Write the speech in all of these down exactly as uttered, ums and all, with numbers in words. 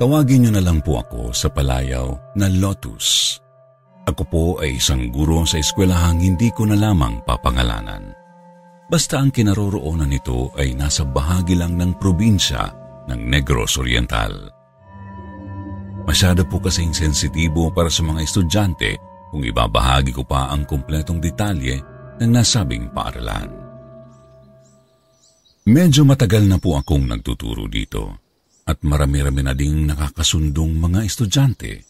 Tawagin niyo na lang po ako sa palayaw na Lotus. Ako po ay isang guro sa eskwelahang hindi ko na lamang papangalanan. Basta ang kinaroroonan nito ay nasa bahagi lang ng probinsya ng Negros Oriental. Masyado po kasing sensitibo para sa mga estudyante kung ibabahagi ko pa ang kumpletong detalye ng nasabing paaralan. Medyo matagal na po akong nagtuturo dito. At marami-rami na ding nakakasundong mga estudyante.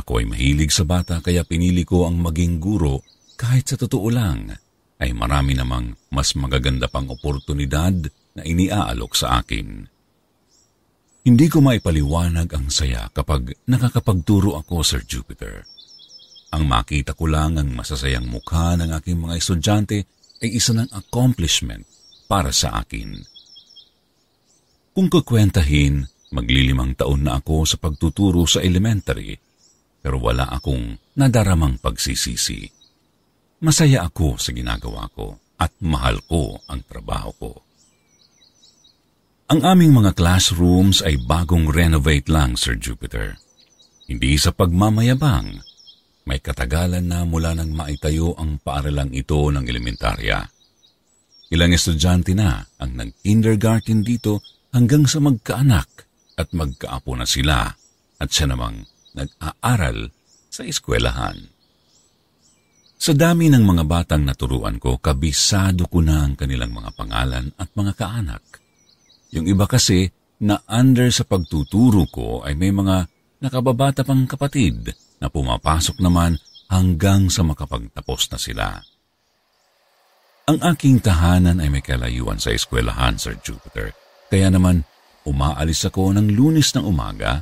Ako ay mahilig sa bata kaya pinili ko ang maging guro kahit sa totoo lang ay marami namang mas magaganda pang oportunidad na iniaalok sa akin. Hindi ko maipaliwanag ang saya kapag nakakapagturo ako, Sir Jupiter. Ang makita ko lang ang masasayang mukha ng aking mga estudyante ay isa ng accomplishment para sa akin. Kung kukwentahin, maglilimang taon na ako sa pagtuturo sa elementary, pero wala akong nadaramang pagsisisi. Masaya ako sa ginagawa ko at mahal ko ang trabaho ko. Ang aming mga classrooms ay bagong renovate lang, Sir Jupiter. Hindi sa pagmamayabang, may katagalan na mula nang maitayo ang paaralang ito ng elementarya. Ilang estudyante na ang nag-kindergarten dito hanggang sa magkaanak at magkaapo na sila at siya namang nag-aaral sa eskwelahan. Sa dami ng mga batang naturuan ko, kabisado ko na ang kanilang mga pangalan at mga kaanak. Yung iba kasi na under sa pagtuturo ko ay may mga nakababata pang kapatid na pumapasok naman hanggang sa makapagtapos na sila. Ang aking tahanan ay may kalayuan sa eskwelahan, Sir Jupiter. Kaya naman, umaalis ako ng Lunes ng umaga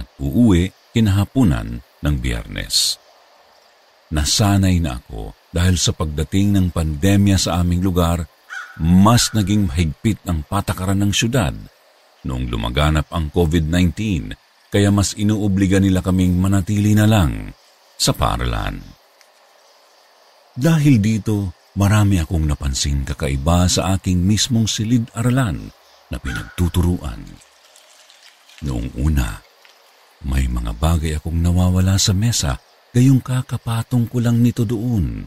at uuwi kinahapunan ng Biyernes. Nasanay na ako dahil sa pagdating ng pandemya sa aming lugar, mas naging mahigpit ang patakaran ng syudad noong lumaganap ang covid nineteen kaya mas inuobliga nila kaming manatili na lang sa paaralan. Dahil dito, marami akong napansin kakaiba sa aking mismong silid-aralan na pinagtuturuan. Noong una, may mga bagay akong nawawala sa mesa, gayong kakapatong ko lang nito doon.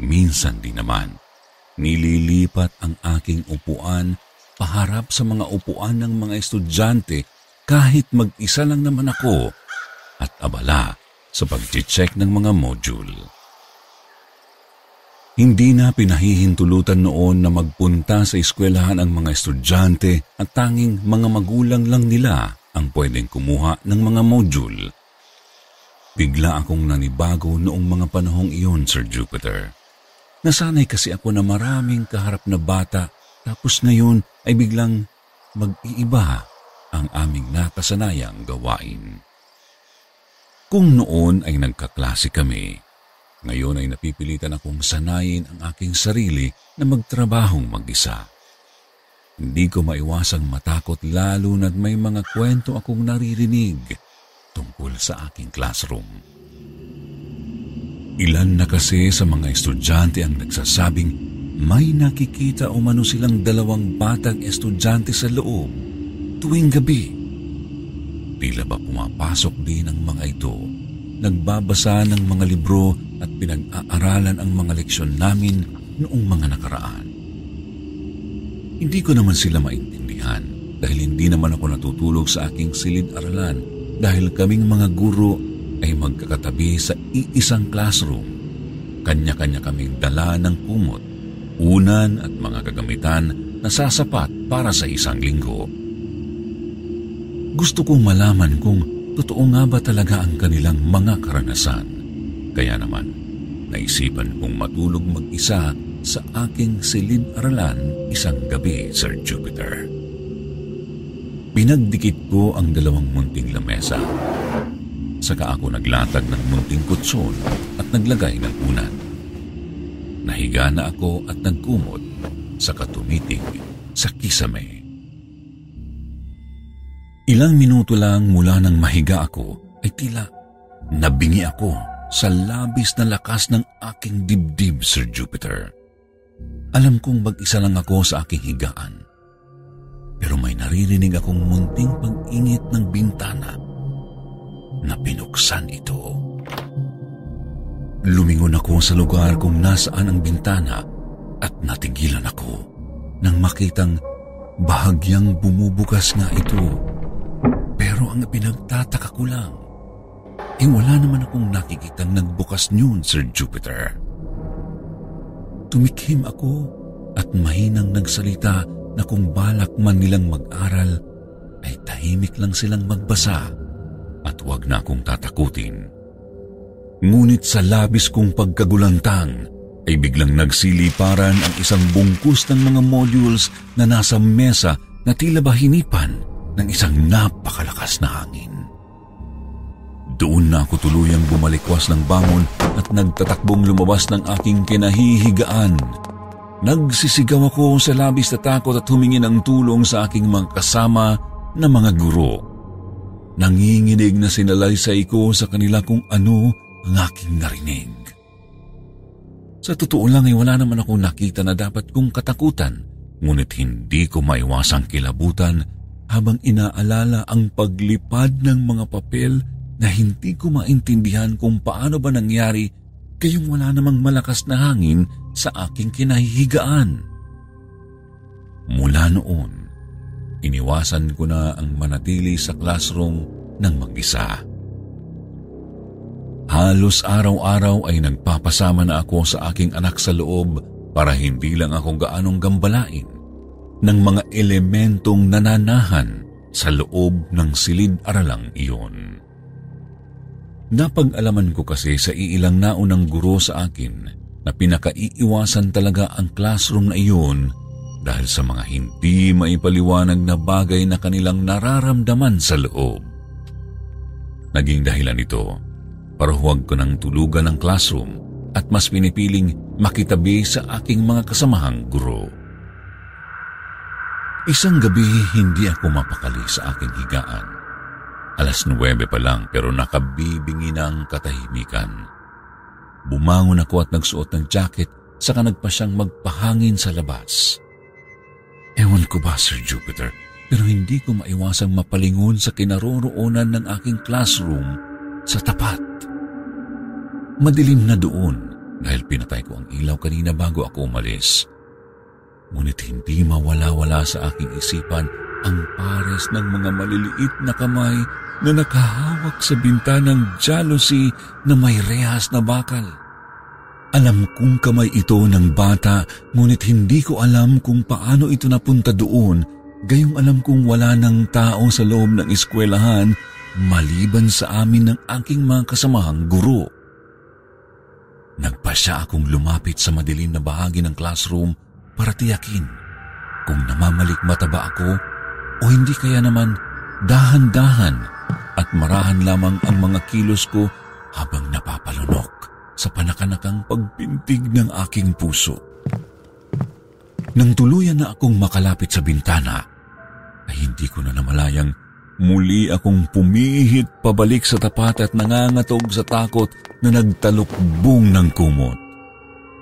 Minsan din naman, nililipat ang aking upuan paharap sa mga upuan ng mga estudyante kahit mag-isa lang naman ako at abala sa pag-check ng mga module. Hindi na pinahihintulutan noon na magpunta sa eskwelahan ang mga estudyante at tanging mga magulang lang nila ang pwedeng kumuha ng mga module. Bigla akong nanibago noong mga panahong iyon, Sir Jupiter. Nasanay kasi ako na maraming kaharap na bata tapos ngayon ay biglang mag-iiba ang aming nakasanayang gawain. Kung noon ay nagkaklase kami, ngayon ay napipilitan akong sanayin ang aking sarili na magtrabahong mag-isa. Hindi ko maiwasang matakot lalo na't may mga kwento akong naririnig tungkol sa aking classroom. Ilan na kasi sa mga estudyante ang nagsasabing may nakikita o mano silang dalawang batang estudyante sa loob tuwing gabi. Tila ba pumapasok din ang mga ito, nagbabasa ng mga libro at pinag-aaralan ang mga leksyon namin noong mga nakaraan. Hindi ko naman sila maintindihan dahil hindi naman ako natutulog sa aking silid-aralan dahil kaming mga guro ay magkakatabi sa iisang classroom. Kanya-kanya kaming dala ng kumot, unan at mga kagamitan na sasapat para sa isang linggo. Gusto kong malaman kung totoo nga ba talaga ang kanilang mga karanasan? Kaya naman, naisipan kong matulog mag-isa sa aking silid-aralan isang gabi, Sir Jupiter. Pinagdikit ko ang dalawang munting lamesa. Saka ako naglatag ng munting kutson at naglagay ng unan. Nahiga na ako at nagkumot, saka tumitig sa kisame. Ilang minuto lang mula nang mahiga ako ay tila nabingi ako sa labis na lakas ng aking dibdib, Sir Jupiter. Alam kong mag-isa lang ako sa aking higaan. Pero may naririnig akong munting pag-ingit ng bintana na pinuksan ito. Lumingon ako sa lugar kung nasaan ang bintana at natigilan ako nang makitang bahagyang bumubukas nga ito. Pero ang pinagtataka ko lang, eh wala naman akong nakikitang nagbukas niyon, Sir Jupiter. Tumikhim ako at mahinang nagsalita na kung balak man nilang mag-aral ay tahimik lang silang magbasa at huwag na akong tatakutin. Ngunit sa labis kong pagkagulantang ay biglang nagsiliparan ang isang bungkus ng mga modules na nasa mesa na tila ba hinipan ng isang napakalakas na hangin. Doon na ako tuluyang bumalikwas ng bangon at nagtatakbong lumabas ng aking kinahihigaan. Nagsisigaw ako sa labis na takot at humingi ng tulong sa aking mga kasama na mga guro. Nanginginig na sinalaysay ko sa kanila kung ano ang aking narinig. Sa totoo lang ay wala naman akong nakita na dapat kong katakutan, ngunit hindi ko maiwasang kilabutan habang inaalala ang paglipad ng mga papel na hindi ko maintindihan kung paano ba nangyari kayong wala namang malakas na hangin sa aking kinahihigaan. Mula noon, iniwasan ko na ang manatili sa classroom ng mag-isa. Halos araw-araw ay nagpapasama na ako sa aking anak sa loob para hindi lang ako gaanong gambalain ng mga elementong nananahan sa loob ng silid-aralang iyon. Napag-alaman ko kasi sa iilang naunang guro sa akin na pinakaiiwasan talaga ang classroom na iyon dahil sa mga hindi maipaliwanag na bagay na kanilang nararamdaman sa loob. Naging dahilan ito para huwag ko nang tulugan ang classroom at mas pinipiling makitabi sa aking mga kasamahang guro. Isang gabi hindi ako mapakali sa aking higaan. alas nuwebe pa lang pero nakabibingi na ang katahimikan. Bumangon ako at nagsuot ng jacket saka nagpa siyang magpahangin sa labas. Ewan ko ba, Sir Jupiter, pero hindi ko maiwasang mapalingon sa kinaroroonan ng aking classroom sa tapat. Madilim na doon dahil pinatay ko ang ilaw kanina bago ako umalis. Ngunit hindi mawala-wala sa aking isipan ang pares ng mga maliliit na kamay na nakahawak sa bintanang jealousy na may rehas na bakal. Alam kong kamay ito ng bata, ngunit hindi ko alam kung paano ito napunta doon, gayong alam kong wala ng tao sa loob ng eskwelahan maliban sa amin ng aking mga kasamahang guro. Nagpasya akong lumapit sa madilim na bahagi ng classroom para tiyakin kung namamalikmata ba ako o hindi kaya naman dahan-dahan at marahan lamang ang mga kilos ko habang napapalunok sa panakanakang pagpintig ng aking puso. Nang tuluyan na akong makalapit sa bintana, ay hindi ko na namalayang muli akong pumihit pabalik sa tapat at nangangatog sa takot na nagtalukbong ng kumot.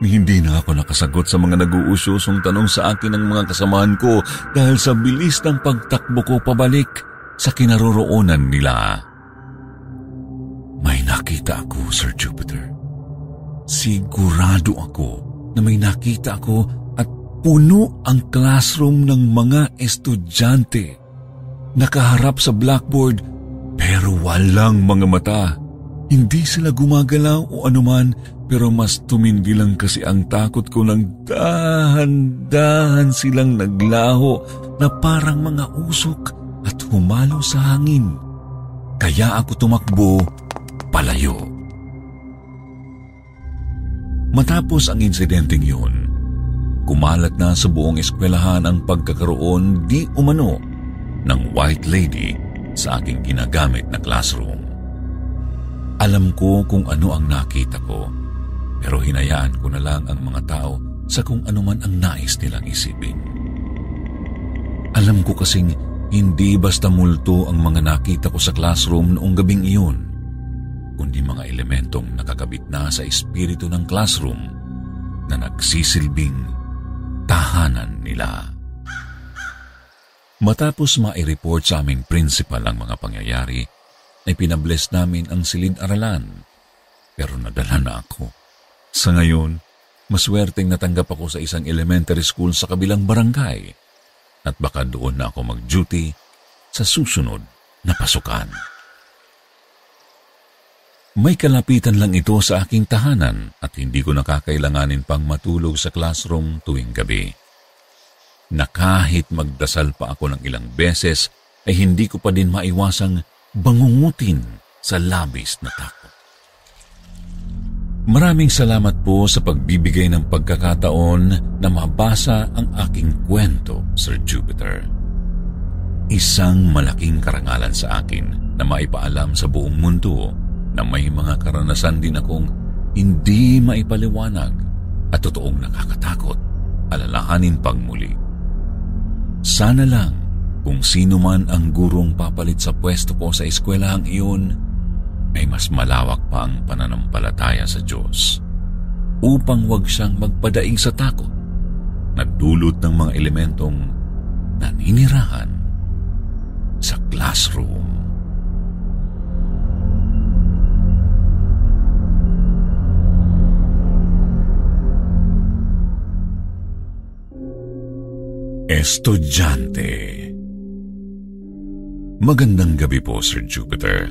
Hindi na ako nakasagot sa mga nag-uusyosong tanong sa akin ng mga kasamahan ko dahil sa bilis ng pagtakbo ko pabalik sa kinaroroonan nila. May nakita ako, Sir Jupiter. Sigurado ako na may nakita ako at puno ang classroom ng mga estudyante. Nakaharap sa blackboard pero walang mga mata. Hindi sila gumagalaw o anuman, pero mas tumindi lang kasi ang takot ko nang dahan-dahan silang naglaho na parang mga usok at humalo sa hangin. Kaya ako tumakbo palayo. Matapos ang insidenteng yun, kumalat na sa buong eskwelahan ang pagkakaroon di umano ng white lady sa aking ginagamit na classroom. Alam ko kung ano ang nakita ko, pero hinayaan ko na lang ang mga tao sa kung ano man ang nais nilang isipin. Alam ko kasing hindi basta multo ang mga nakita ko sa classroom noong gabing iyon, kundi mga elementong nakakabit na sa espiritu ng classroom na nagsisilbing tahanan nila. Matapos maireport sa aming principal ang mga pangyayari, ay pinabless namin ang silid-aralan. Pero nadala na ako. Sa ngayon, maswerteng natanggap ako sa isang elementary school sa kabilang barangay at baka doon na ako mag-duty sa susunod na pasukan. May kalapitan lang ito sa aking tahanan at hindi ko nakakailanganin pang matulog sa classroom tuwing gabi. Na kahit magdasal pa ako ng ilang beses ay hindi ko pa din maiwasang bangungutin sa labis na takot. Maraming salamat po sa pagbibigay ng pagkakataon na mabasa ang aking kwento, Sir Jupiter. Isang malaking karangalan sa akin na maipaalam sa buong mundo na may mga karanasan din akong hindi maipaliwanag at totoong nakakatakot, alalahanin pang muli. Sana lang kung sino man ang gurong papalit sa pwesto ko sa eskwelahang iyon, ay mas malawak pa ang pananampalataya sa Diyos upang huwag siyang magpadaing sa takot na dulot ng mga elementong naninirahan sa classroom. Estudyante. Magandang gabi po, Sir Jupiter.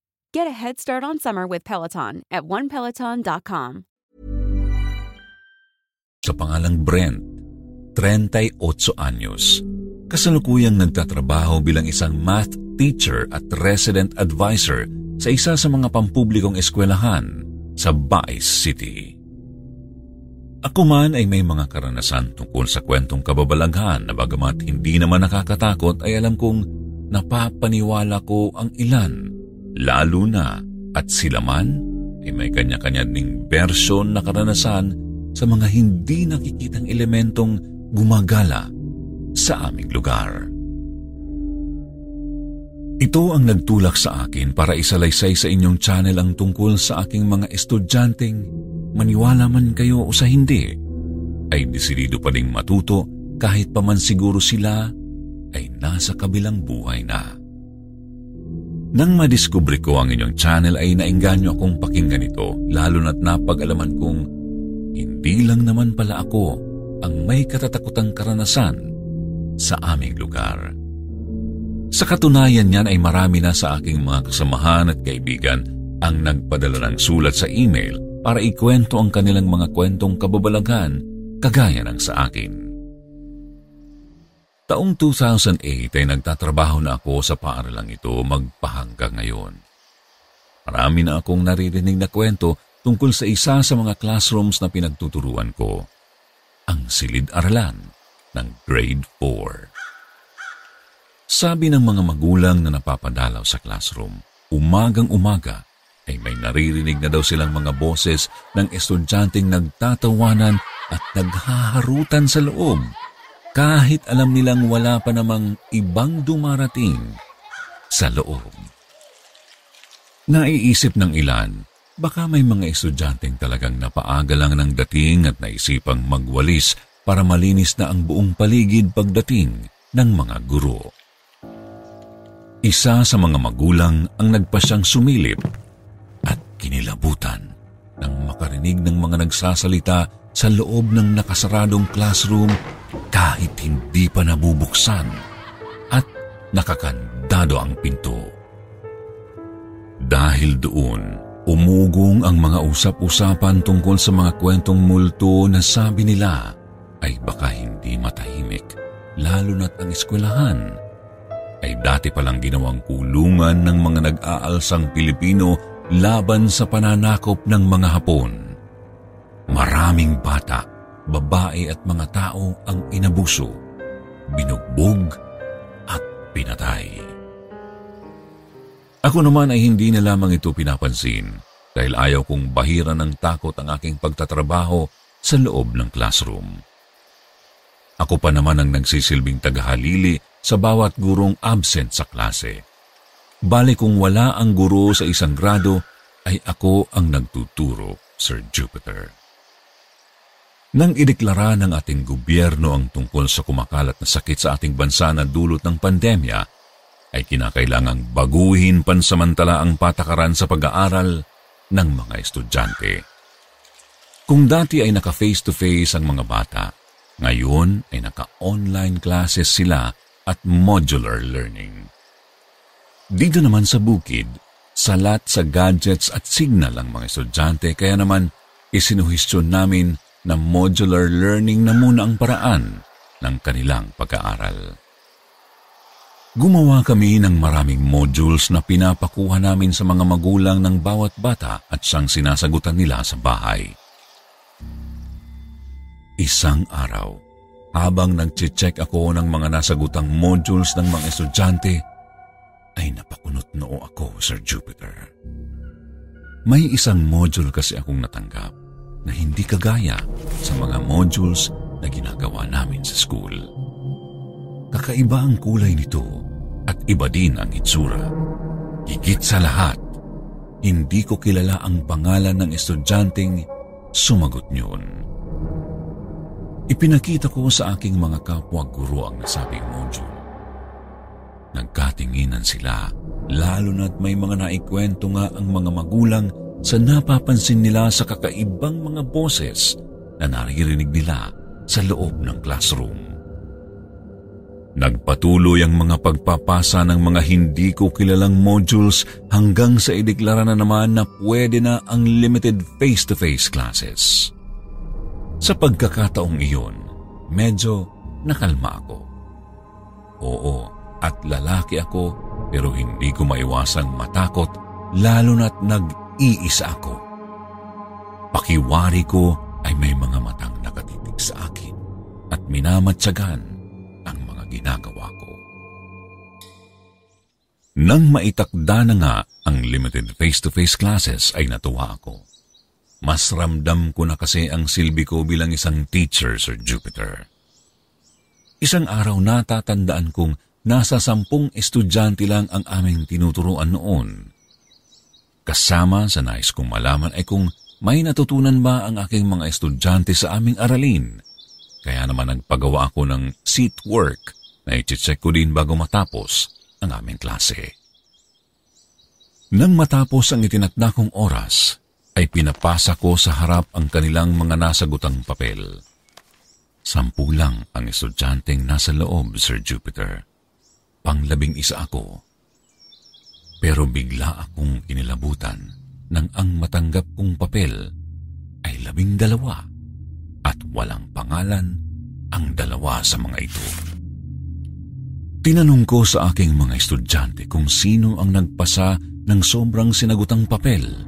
Get a head start on summer with Peloton at one peloton dot com. Sa pangalang Brent, thirty-eight anyos, kasalukuyang nagtatrabaho bilang isang math teacher at resident advisor sa isa sa mga pampublikong eskwelahan sa Vice City. Ako man ay may mga karanasan tungkol sa kwentong kababalaghan na bagamat hindi naman nakakatakot ay alam kong napapaniwala ko ang ilan. Lalo na at sila man ay may kanya-kanya ding version na karanasan sa mga hindi nakikitang elementong gumagala sa aming lugar. Ito ang nagtulak sa akin para isalaysay sa inyong channel ang tungkol sa aking mga estudyanteng maniwala man kayo o sa hindi, ay desidido pa ding matuto kahit paman siguro sila ay nasa kabilang buhay na. Nang madiskubre ko ang inyong channel ay nainganyo akong pakinggan ito, lalo na't napag-alaman kong hindi lang naman pala ako ang may katatakutang karanasan sa aming lugar. Sa katunayan niyan ay marami na sa aking mga kasamahan at kaibigan ang nagpadala ng sulat sa email para ikwento ang kanilang mga kwentong kababalaghan kagaya ng sa akin. Taong two thousand eight ay nagtatrabaho na ako sa paaralang ito magpahanggang ngayon. Marami na akong naririnig na kwento tungkol sa isa sa mga classrooms na pinagtuturuan ko, ang silid-aralan ng grade four. Sabi ng mga magulang na napapadalaw sa classroom, umagang-umaga ay may naririnig na daw silang mga boses ng estudyanteng nagtatawanan at naghaharutan sa loob. Kahit alam nilang wala pa namang ibang dumarating sa loob. Naiisip ng ilan, baka may mga estudyanteng talagang napaaga lang ng dating at naisipang magwalis para malinis na ang buong paligid pagdating ng mga guro. Isa sa mga magulang ang nagpasyang sumilip at kinilabutan nang makarinig ng mga nagsasalita sa loob ng nakasaradong classroom kahit hindi pa nabubuksan at nakakandado ang pinto. Dahil doon, umugong ang mga usap-usapan tungkol sa mga kwentong multo na sabi nila ay baka hindi matahimik, lalo na't ang eskwelahan ay dati palang ginawang kulungan ng mga nag-aalsang Pilipino laban sa pananakop ng mga Hapon. Maraming bata, babae at mga tao ang inabuso, binugbog at pinatay. Ako naman ay hindi na lamang ito pinapansin dahil ayaw kong bahira ng takot ang aking pagtatrabaho sa loob ng classroom. Ako pa naman ang nagsisilbing tagahalili sa bawat gurong absent sa klase. Bale kung wala ang guro sa isang grado, ay ako ang nagtuturo, Sir Jupiter. Nang ideklara ng ating gobyerno ang tungkol sa kumakalat na sakit sa ating bansa na dulot ng pandemya, ay kinakailangang baguhin pansamantala ang patakaran sa pag-aaral ng mga estudyante. Kung dati ay naka-face-to-face ang mga bata, ngayon ay naka-online classes sila at modular learning. Dito naman sa bukid, salat sa gadgets at signal ang mga estudyante kaya naman isinuhistyon namin na modular learning na muna ang paraan ng kanilang pag-aaral. Gumawa kami ng maraming modules na pinapakuha namin sa mga magulang ng bawat bata at siyang sinasagutan nila sa bahay. Isang araw, habang nagche-check ako ng mga nasagutang modules ng mga estudyante, ay napakunot noo ako, Sir Jupiter. May isang module kasi akong natanggap na hindi kagaya sa mga modules na ginagawa namin sa school. Kakaiba ang kulay nito at iba din ang itsura. Higit sa lahat, hindi ko kilala ang pangalan ng estudyanteng sumagot niyon. Ipinakita ko sa aking mga kapwa-guro ang nasabing module. Nagkatinginan sila, lalo na't may mga naikwento nga ang mga magulang sa napapansin nila sa kakaibang mga boses na naririnig nila sa loob ng classroom. Nagpatuloy ang mga pagpapasa ng mga hindi ko kilalang modules hanggang sa ideklara na naman na pwede na ang limited face-to-face classes. Sa pagkakataong iyon, medyo nakalma ako. Oo, at lalaki ako pero hindi ko maiwasang matakot lalo na't nag-iisa ako. Pakiwari ko ay may mga matang nakatitig sa akin at minamatsagan ang mga ginagawa ko. Nang maitakda na nga ang limited face-to-face classes ay natuwa ako. Mas ramdam ko na kasi ang silbi ko bilang isang teacher, Sir Jupiter. Isang araw natatandaan kong nasa sampung estudyante lang ang aming tinuturuan noon. Kasama sa nais kong malaman ay kung may natutunan ba ang aking mga estudyante sa aming aralin. Kaya naman nagpagawa ako ng seat work na i-check ko din bago matapos ang aming klase. Nang matapos ang itinakda kong oras, ay pinapasa ko sa harap ang kanilang mga nasagutang papel. Sampu lang ang estudyanteng nasa loob, Sir Jupiter. Panglabing isa ako. Pero bigla akong kinilabutan nang ang matanggap kong papel ay labing dalawa. At walang pangalan ang dalawa sa mga ito. Tinanong ko sa aking mga estudyante kung sino ang nagpasa ng sobrang sinagutang papel.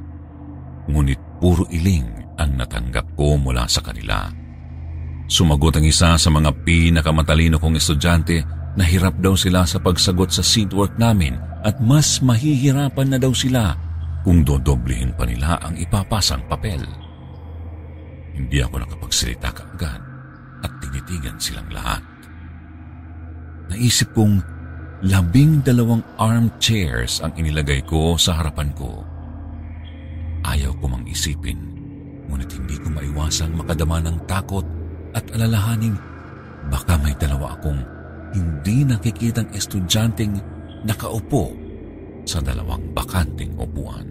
Ngunit puro iling ang natanggap ko mula sa kanila. Sumagot ang isa sa mga pinakamatalino kong estudyante na hirap daw sila sa pagsagot sa seatwork namin at mas mahihirapan na daw sila kung dodoblihin pa nila ang ipapasang papel. Hindi ako nakapagsalita kaagad at tinitigan silang lahat. Naisip kong labing dalawang armchairs ang inilagay ko sa harapan ko. Ayaw ko mang isipin, ngunit hindi ko maiwasang makadama ng takot at alalahaning baka may dalawa akong hindi nakikitang estudyanteng nakaupo sa dalawang bakanting upuan.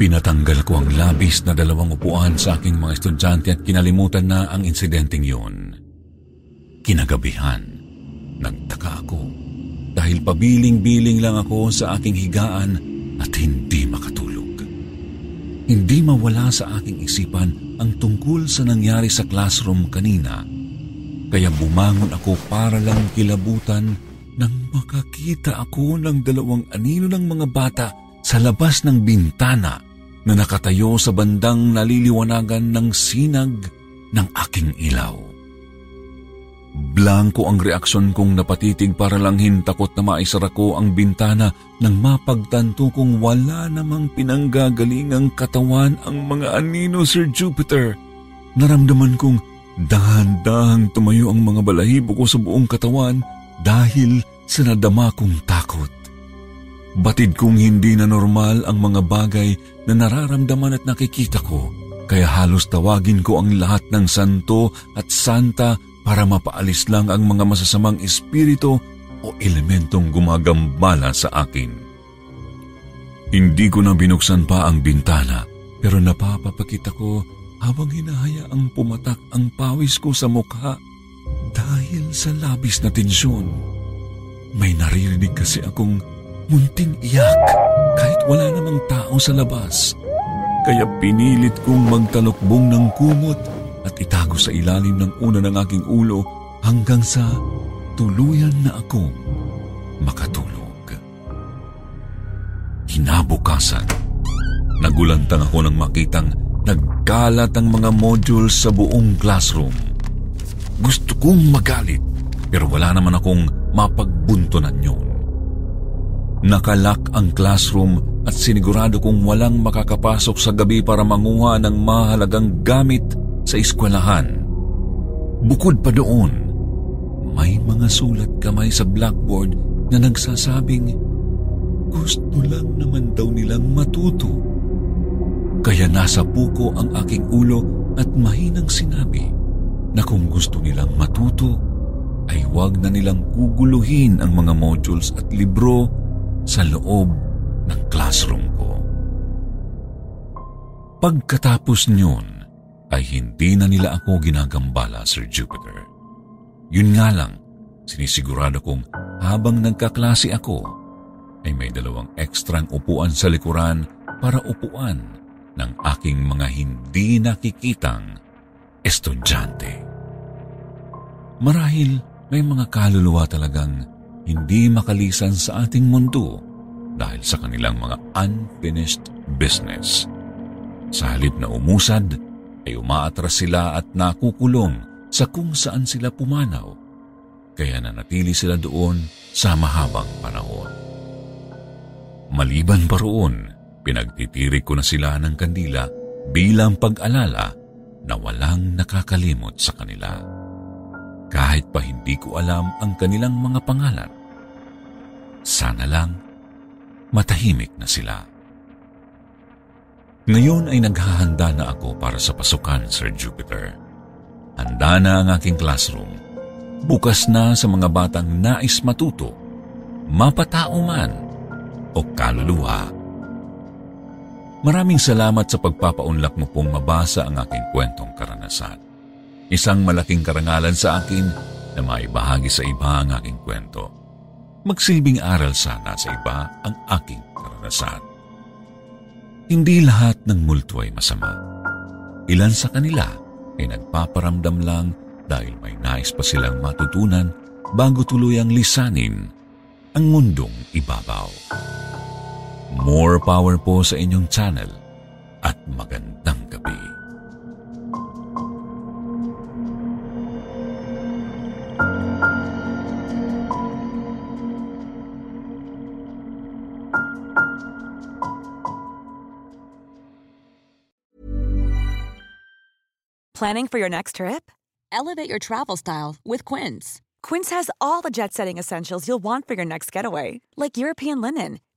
Pinatanggal ko ang labis na dalawang upuan sa aking mga estudyante at kinalimutan na ang insidenteng yun. Kinagabihan, nagtaka ako dahil pabiling-biling lang ako sa aking higaan at hindi makatulog. Hindi mawala sa aking isipan ang tungkol sa nangyari sa classroom kanina, kaya bumangon ako para lang kilabutan nang makakita ako ng dalawang anino ng mga bata sa labas ng bintana na nakatayo sa bandang naliliwanagan ng sinag ng aking ilaw. Blanko ang reaksyon kong napatitig para langhin, takot na maisara ko ang bintana nang mapagtanto kong wala namang pinanggagalingang katawan ang mga anino, Sir Jupiter. Naramdaman kong dahan-dahang tumayo ang mga balahibo ko sa buong katawan dahil sa nadama kong takot. Batid kong hindi na normal ang mga bagay na nararamdaman at nakikita ko, kaya halos tawagin ko ang lahat ng santo at santa para mapaalis lang ang mga masasamang espiritu o elementong gumagambala sa akin. Hindi ko na binuksan pa ang bintana, pero napapapakita ko habang hinahayaang pumatak ang pawis ko sa mukha dahil sa labis na tensyon. May naririnig kasi akong munting iyak kahit wala namang tao sa labas, kaya pinilit kong magtalukbong ng kumot at itago sa ilalim ng una ng aking ulo hanggang sa tuluyan na akong makatulog. Kinabukasan, nagulantang ako nang makitang nagkalat ang mga modules sa buong classroom. Gusto kong magalit, pero wala naman akong mapagbuntunan yun. Nakalak ang classroom at sinigurado kong walang makakapasok sa gabi para manguha ng mahalagang gamit sa eskwelahan. Bukod pa doon, may mga sulat kamay sa blackboard na nagsasabing gusto lang naman daw nilang matuto. Kaya nasa puko ang aking ulo at mahinang sinabi na kung gusto nilang matuto ay huwag na nilang guguluhin ang mga modules at libro sa loob ng classroom ko. Pagkatapos niyon, ay hindi na nila ako ginagambala, Sir Jupiter. Yun nga lang, sinisigurado kong habang nagkaklase ako, ay may dalawang ekstrang upuan sa likuran para upuan ng aking mga hindi nakikitang estudyante. Marahil may mga kaluluwa talagang hindi makalisan sa ating mundo dahil sa kanilang mga unfinished business. Sa halip na umusad, ay umaatras sila at nakukulong sa kung saan sila pumanaw, kaya nanatili sila doon sa mahabang panahon. Maliban pa roon, pinagtitirik ko na sila ng kandila bilang pag-alala na walang nakakalimot sa kanila. Kahit pa hindi ko alam ang kanilang mga pangalan, sana lang matahimik na sila. Ngayon ay naghahanda na ako para sa pasukan, Sir Jupiter. Handa na ang aking classroom. Bukas na sa mga batang nais matuto, mapatao man o kaluluwa. Maraming salamat sa pagpapaunlak mo pong mabasa ang aking kwentong karanasan. Isang malaking karangalan sa akin na maibahagi sa iba ang aking kwento. Magsilbing aral sana sa iba ang aking karanasan. Hindi lahat ng multo ay masama. Ilan sa kanila ay nagpaparamdam lang dahil may nais pa silang matutunan bago tuluyang lisanin ang mundong ibabaw. More power po sa inyong channel at magandang gabi. Planning for your next trip? Elevate your travel style with Quince. Quince has all the jet-setting essentials you'll want for your next getaway, like European linen,